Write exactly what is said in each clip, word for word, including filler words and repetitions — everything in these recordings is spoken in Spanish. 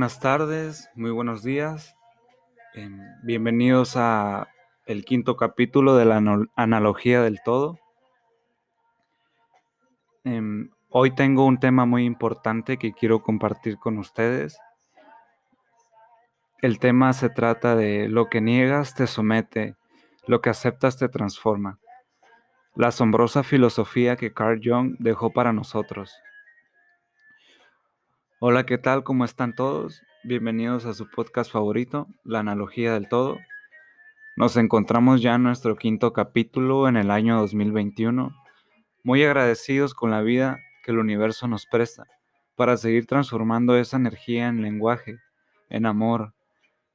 buenas tardes, muy buenos días. Eh, bienvenidos a el quinto capítulo de la analogía del todo. Eh, hoy tengo un tema muy importante que quiero compartir con ustedes. El tema se trata de lo que niegas te somete, lo que aceptas te transforma. La asombrosa filosofía que Carl Jung dejó para nosotros. Hola, ¿qué tal? ¿Cómo están todos? Bienvenidos a su podcast favorito, La Analogía del Todo. Nos encontramos ya en nuestro quinto capítulo en el año dos mil veintiuno, muy agradecidos con la vida que el universo nos presta para seguir transformando esa energía en lenguaje, en amor,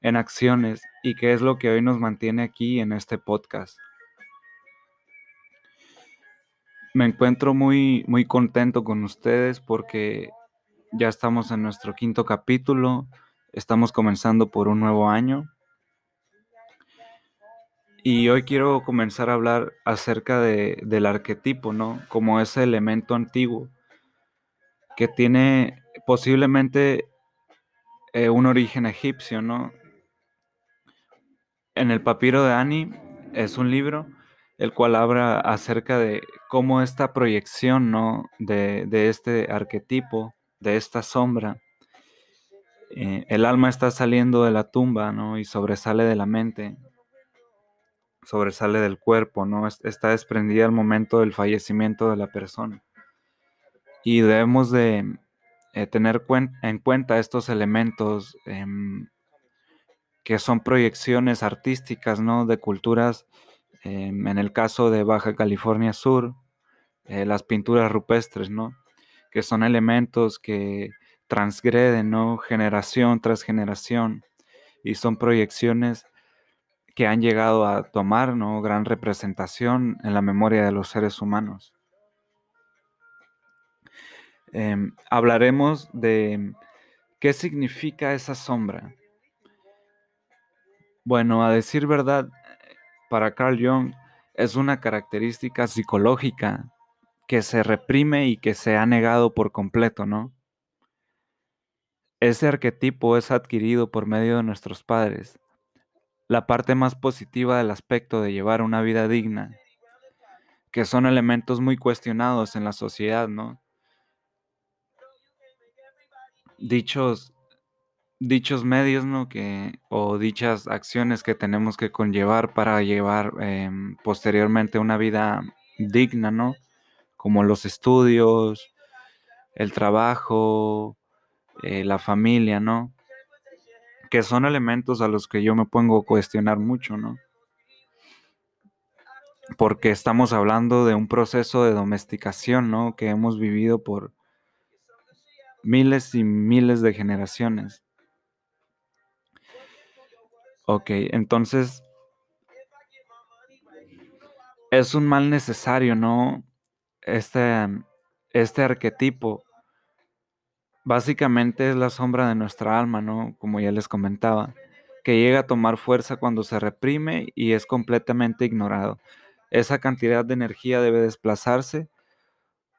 en acciones y que es lo que hoy nos mantiene aquí en este podcast. Me encuentro muy, muy contento con ustedes porque ya estamos en nuestro quinto capítulo, estamos comenzando por un nuevo año y hoy quiero comenzar a hablar acerca de, del arquetipo, ¿no? Como ese elemento antiguo que tiene posiblemente eh, un origen egipcio, ¿no? En el Papiro de Ani es un libro el cual habla acerca de cómo esta proyección, ¿no? de, de este arquetipo, de esta sombra, eh, el alma está saliendo de la tumba, ¿no? Y sobresale de la mente, sobresale del cuerpo, ¿no? Está desprendida al momento del fallecimiento de la persona. Y debemos de eh, tener cuen- en cuenta estos elementos eh, que son proyecciones artísticas, ¿no? De culturas, eh, en el caso de Baja California Sur, eh, las pinturas rupestres, ¿no? Que son elementos que transgreden, ¿no? Generación tras generación y son proyecciones que han llegado a tomar, ¿no? Gran representación en la memoria de los seres humanos. Eh, hablaremos de qué significa esa sombra. Bueno, a decir verdad, para Carl Jung es una característica psicológica que se reprime y que se ha negado por completo, ¿no? Ese arquetipo es adquirido por medio de nuestros padres, la parte más positiva del aspecto de llevar una vida digna, que son elementos muy cuestionados en la sociedad, ¿no? Dichos, dichos medios, ¿no? Que, o dichas acciones que tenemos que conllevar para llevar eh, posteriormente una vida digna, ¿no? Como los estudios, el trabajo, eh, la familia, ¿no? Que son elementos a los que yo me pongo a cuestionar mucho, ¿no? Porque estamos hablando de un proceso de domesticación, ¿no? Que hemos vivido por miles y miles de generaciones. Ok, entonces es un mal necesario, ¿no? Este, este arquetipo básicamente es la sombra de nuestra alma, ¿no? Como ya les comentaba, que llega a tomar fuerza cuando se reprime y es completamente ignorado. Esa cantidad de energía debe desplazarse,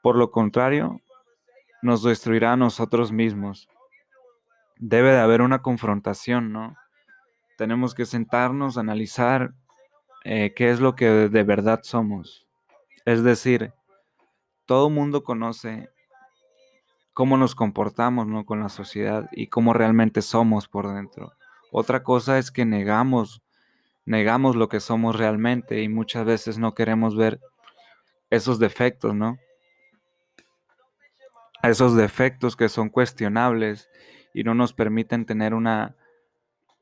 por lo contrario, nos destruirá a nosotros mismos. Debe de haber una confrontación, ¿no? Tenemos que sentarnos, analizar eh, qué es lo que de verdad somos. Es decir, todo mundo conoce cómo nos comportamos, ¿no? Con la sociedad y cómo realmente somos por dentro. Otra cosa es que negamos, negamos lo que somos realmente y muchas veces no queremos ver esos defectos, ¿no? Esos defectos que son cuestionables y no nos permiten tener una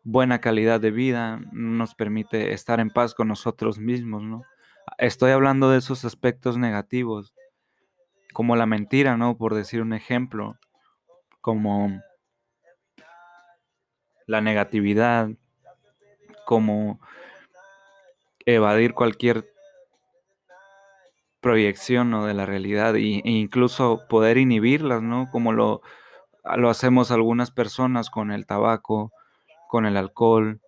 buena calidad de vida, no nos permite estar en paz con nosotros mismos, ¿no? Estoy hablando de esos aspectos negativos, como la mentira, ¿no? Por decir un ejemplo, como la negatividad, como evadir cualquier proyección, ¿no? De la realidad e incluso poder inhibirlas, ¿no? Como lo, lo hacemos algunas personas con el tabaco, con el alcohol,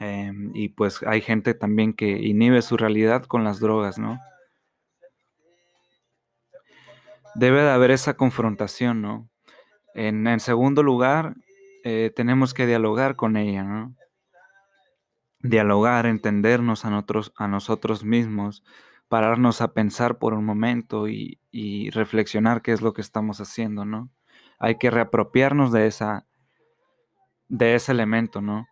eh, y pues hay gente también que inhibe su realidad con las drogas, ¿no? Debe de haber esa confrontación, ¿no? En, en segundo lugar, eh, tenemos que dialogar con ella, ¿no? Dialogar, entendernos a nosotros, a nosotros mismos, pararnos a pensar por un momento y, y reflexionar qué es lo que estamos haciendo, ¿no? Hay que reapropiarnos de esa, de ese elemento, ¿no?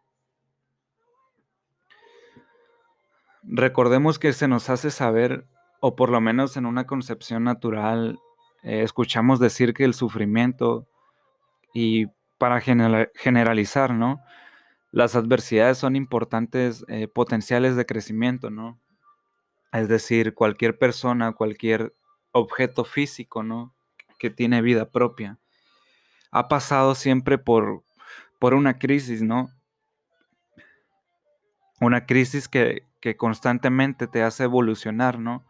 Recordemos que se nos hace saber, o por lo menos en una concepción natural, eh, escuchamos decir que el sufrimiento, y para general, generalizar, ¿no? Las adversidades son importantes eh, potenciales de crecimiento, ¿no? Es decir, cualquier persona, cualquier objeto físico, ¿no?, que tiene vida propia, ha pasado siempre por, por una crisis, ¿no? Una crisis que, que constantemente te hace evolucionar, ¿no?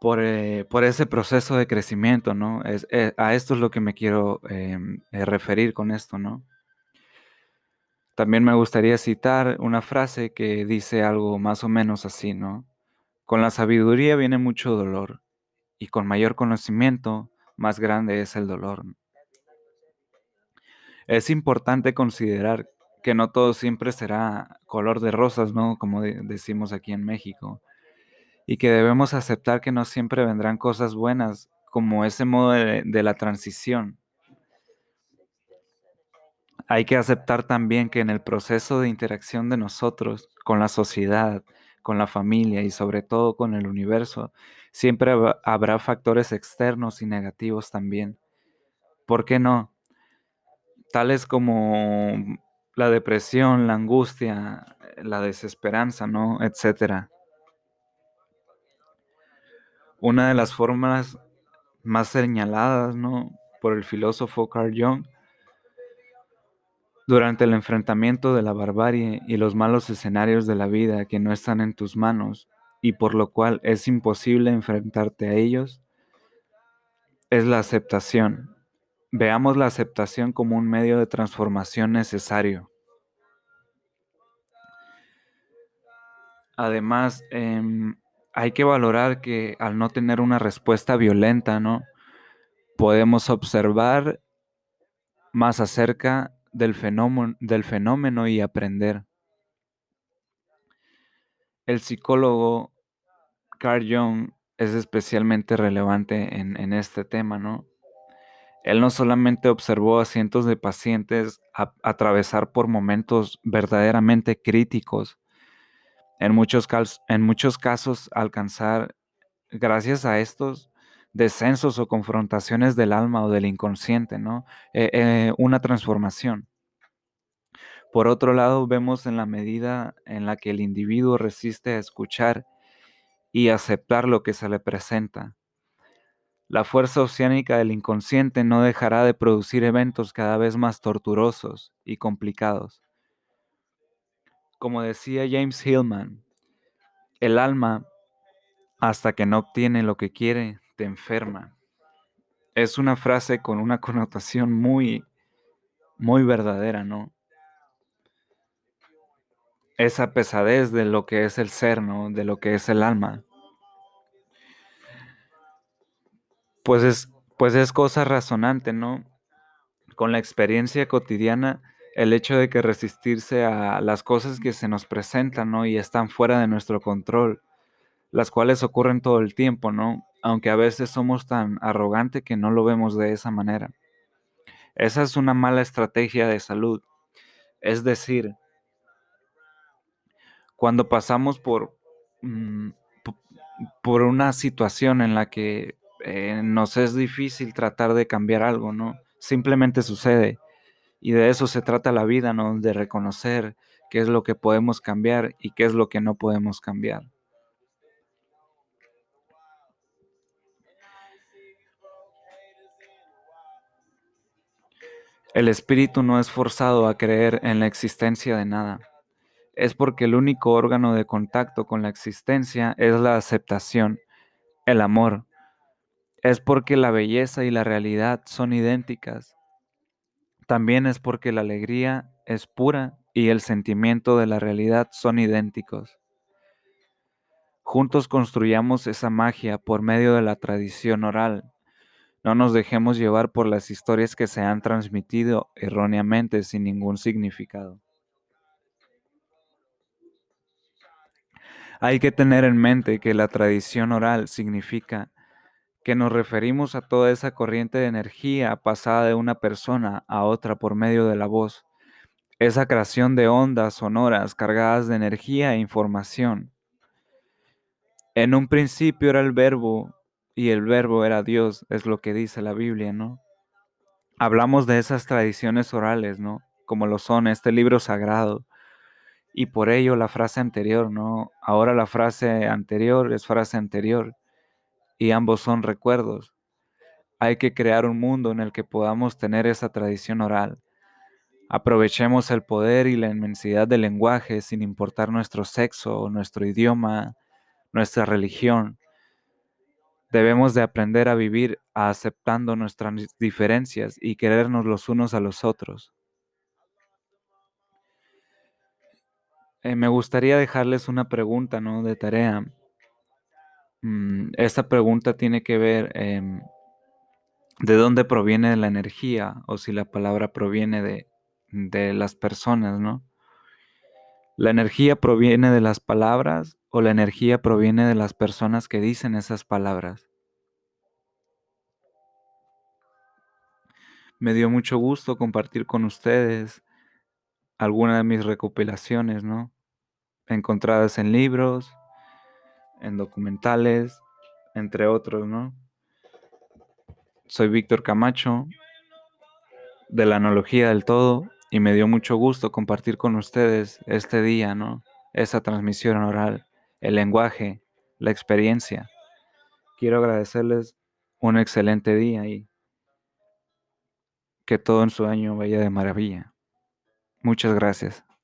Por, eh, por ese proceso de crecimiento, ¿no? Es, eh, a esto es lo que me quiero eh, eh, referir con esto, ¿no? También me gustaría citar una frase que dice algo más o menos así, ¿no? Con la sabiduría viene mucho dolor, y con mayor conocimiento, más grande es el dolor. Es importante considerar que no todo siempre será color de rosas, ¿no? Como de- decimos aquí en México. Y que debemos aceptar que no siempre vendrán cosas buenas, como ese modo de, de la transición. Hay que aceptar también que en el proceso de interacción de nosotros con la sociedad, con la familia y sobre todo con el universo, siempre habrá factores externos y negativos también. ¿Por qué no? Tales como la depresión, la angustia, la desesperanza, ¿no?, etcétera. Una de las formas más señaladas, ¿no?, por el filósofo Carl Jung, durante el enfrentamiento de la barbarie y los malos escenarios de la vida que no están en tus manos y por lo cual es imposible enfrentarte a ellos, es la aceptación. Veamos la aceptación como un medio de transformación necesario. Además, eh, hay que valorar que al no tener una respuesta violenta, ¿no?, podemos observar más acerca Del fenómeno, del fenómeno y aprender. El psicólogo Carl Jung es especialmente relevante en, en este tema, ¿no? Él no solamente observó a cientos de pacientes a, a atravesar por momentos verdaderamente críticos, en muchos, cal- en muchos casos alcanzar, gracias a estos, descensos o confrontaciones del alma o del inconsciente, ¿no? Eh, eh, una transformación. Por otro lado, vemos en la medida en la que el individuo resiste a escuchar y aceptar lo que se le presenta, la fuerza oceánica del inconsciente no dejará de producir eventos cada vez más torturosos y complicados. Como decía James Hillman, el alma, hasta que no obtiene lo que quiere, te enferma. Es una frase con una connotación muy, muy verdadera, ¿no? Esa pesadez de lo que es el ser, ¿no?, de lo que es el alma. Pues es, pues es cosa razonante, ¿no? Con la experiencia cotidiana, el hecho de que resistirse a las cosas que se nos presentan, ¿no?, y están fuera de nuestro control, las cuales ocurren todo el tiempo, ¿no?, aunque a veces somos tan arrogantes que no lo vemos de esa manera. Esa es una mala estrategia de salud. Es decir, cuando pasamos por, mm, por una situación en la que eh, nos es difícil tratar de cambiar algo, ¿no?, simplemente sucede. Y de eso se trata la vida, ¿no?, de reconocer qué es lo que podemos cambiar y qué es lo que no podemos cambiar. El espíritu no es forzado a creer en la existencia de nada. Es porque el único órgano de contacto con la existencia es la aceptación, el amor. Es porque la belleza y la realidad son idénticas. También es porque la alegría es pura y el sentimiento de la realidad son idénticos. Juntos construyamos esa magia por medio de la tradición oral. No nos dejemos llevar por las historias que se han transmitido erróneamente sin ningún significado. Hay que tener en mente que la tradición oral significa que nos referimos a toda esa corriente de energía pasada de una persona a otra por medio de la voz, esa creación de ondas sonoras cargadas de energía e información. En un principio era el verbo y el verbo era Dios, es lo que dice la Biblia, ¿no? Hablamos de esas tradiciones orales, ¿no? Como lo son este libro sagrado. Y por ello la frase anterior, ¿no? Ahora la frase anterior es frase anterior. Y ambos son recuerdos. Hay que crear un mundo en el que podamos tener esa tradición oral. Aprovechemos el poder y la inmensidad del lenguaje sin importar nuestro sexo, nuestro idioma, nuestra religión. Debemos de aprender a vivir aceptando nuestras diferencias y querernos los unos a los otros. Eh, me gustaría dejarles una pregunta, ¿no?, de tarea. Esta pregunta tiene que ver eh, de dónde proviene la energía o si la palabra proviene de, de las personas, ¿no? ¿La energía proviene de las palabras o la energía proviene de las personas que dicen esas palabras? Me dio mucho gusto compartir con ustedes algunas de mis recopilaciones, ¿no?, encontradas en libros, en documentales, entre otros, ¿no? Soy Víctor Camacho, de la analogía del todo, y me dio mucho gusto compartir con ustedes este día, ¿no?, esa transmisión oral, el lenguaje, la experiencia. Quiero agradecerles un excelente día y que todo en su año vaya de maravilla. Muchas gracias.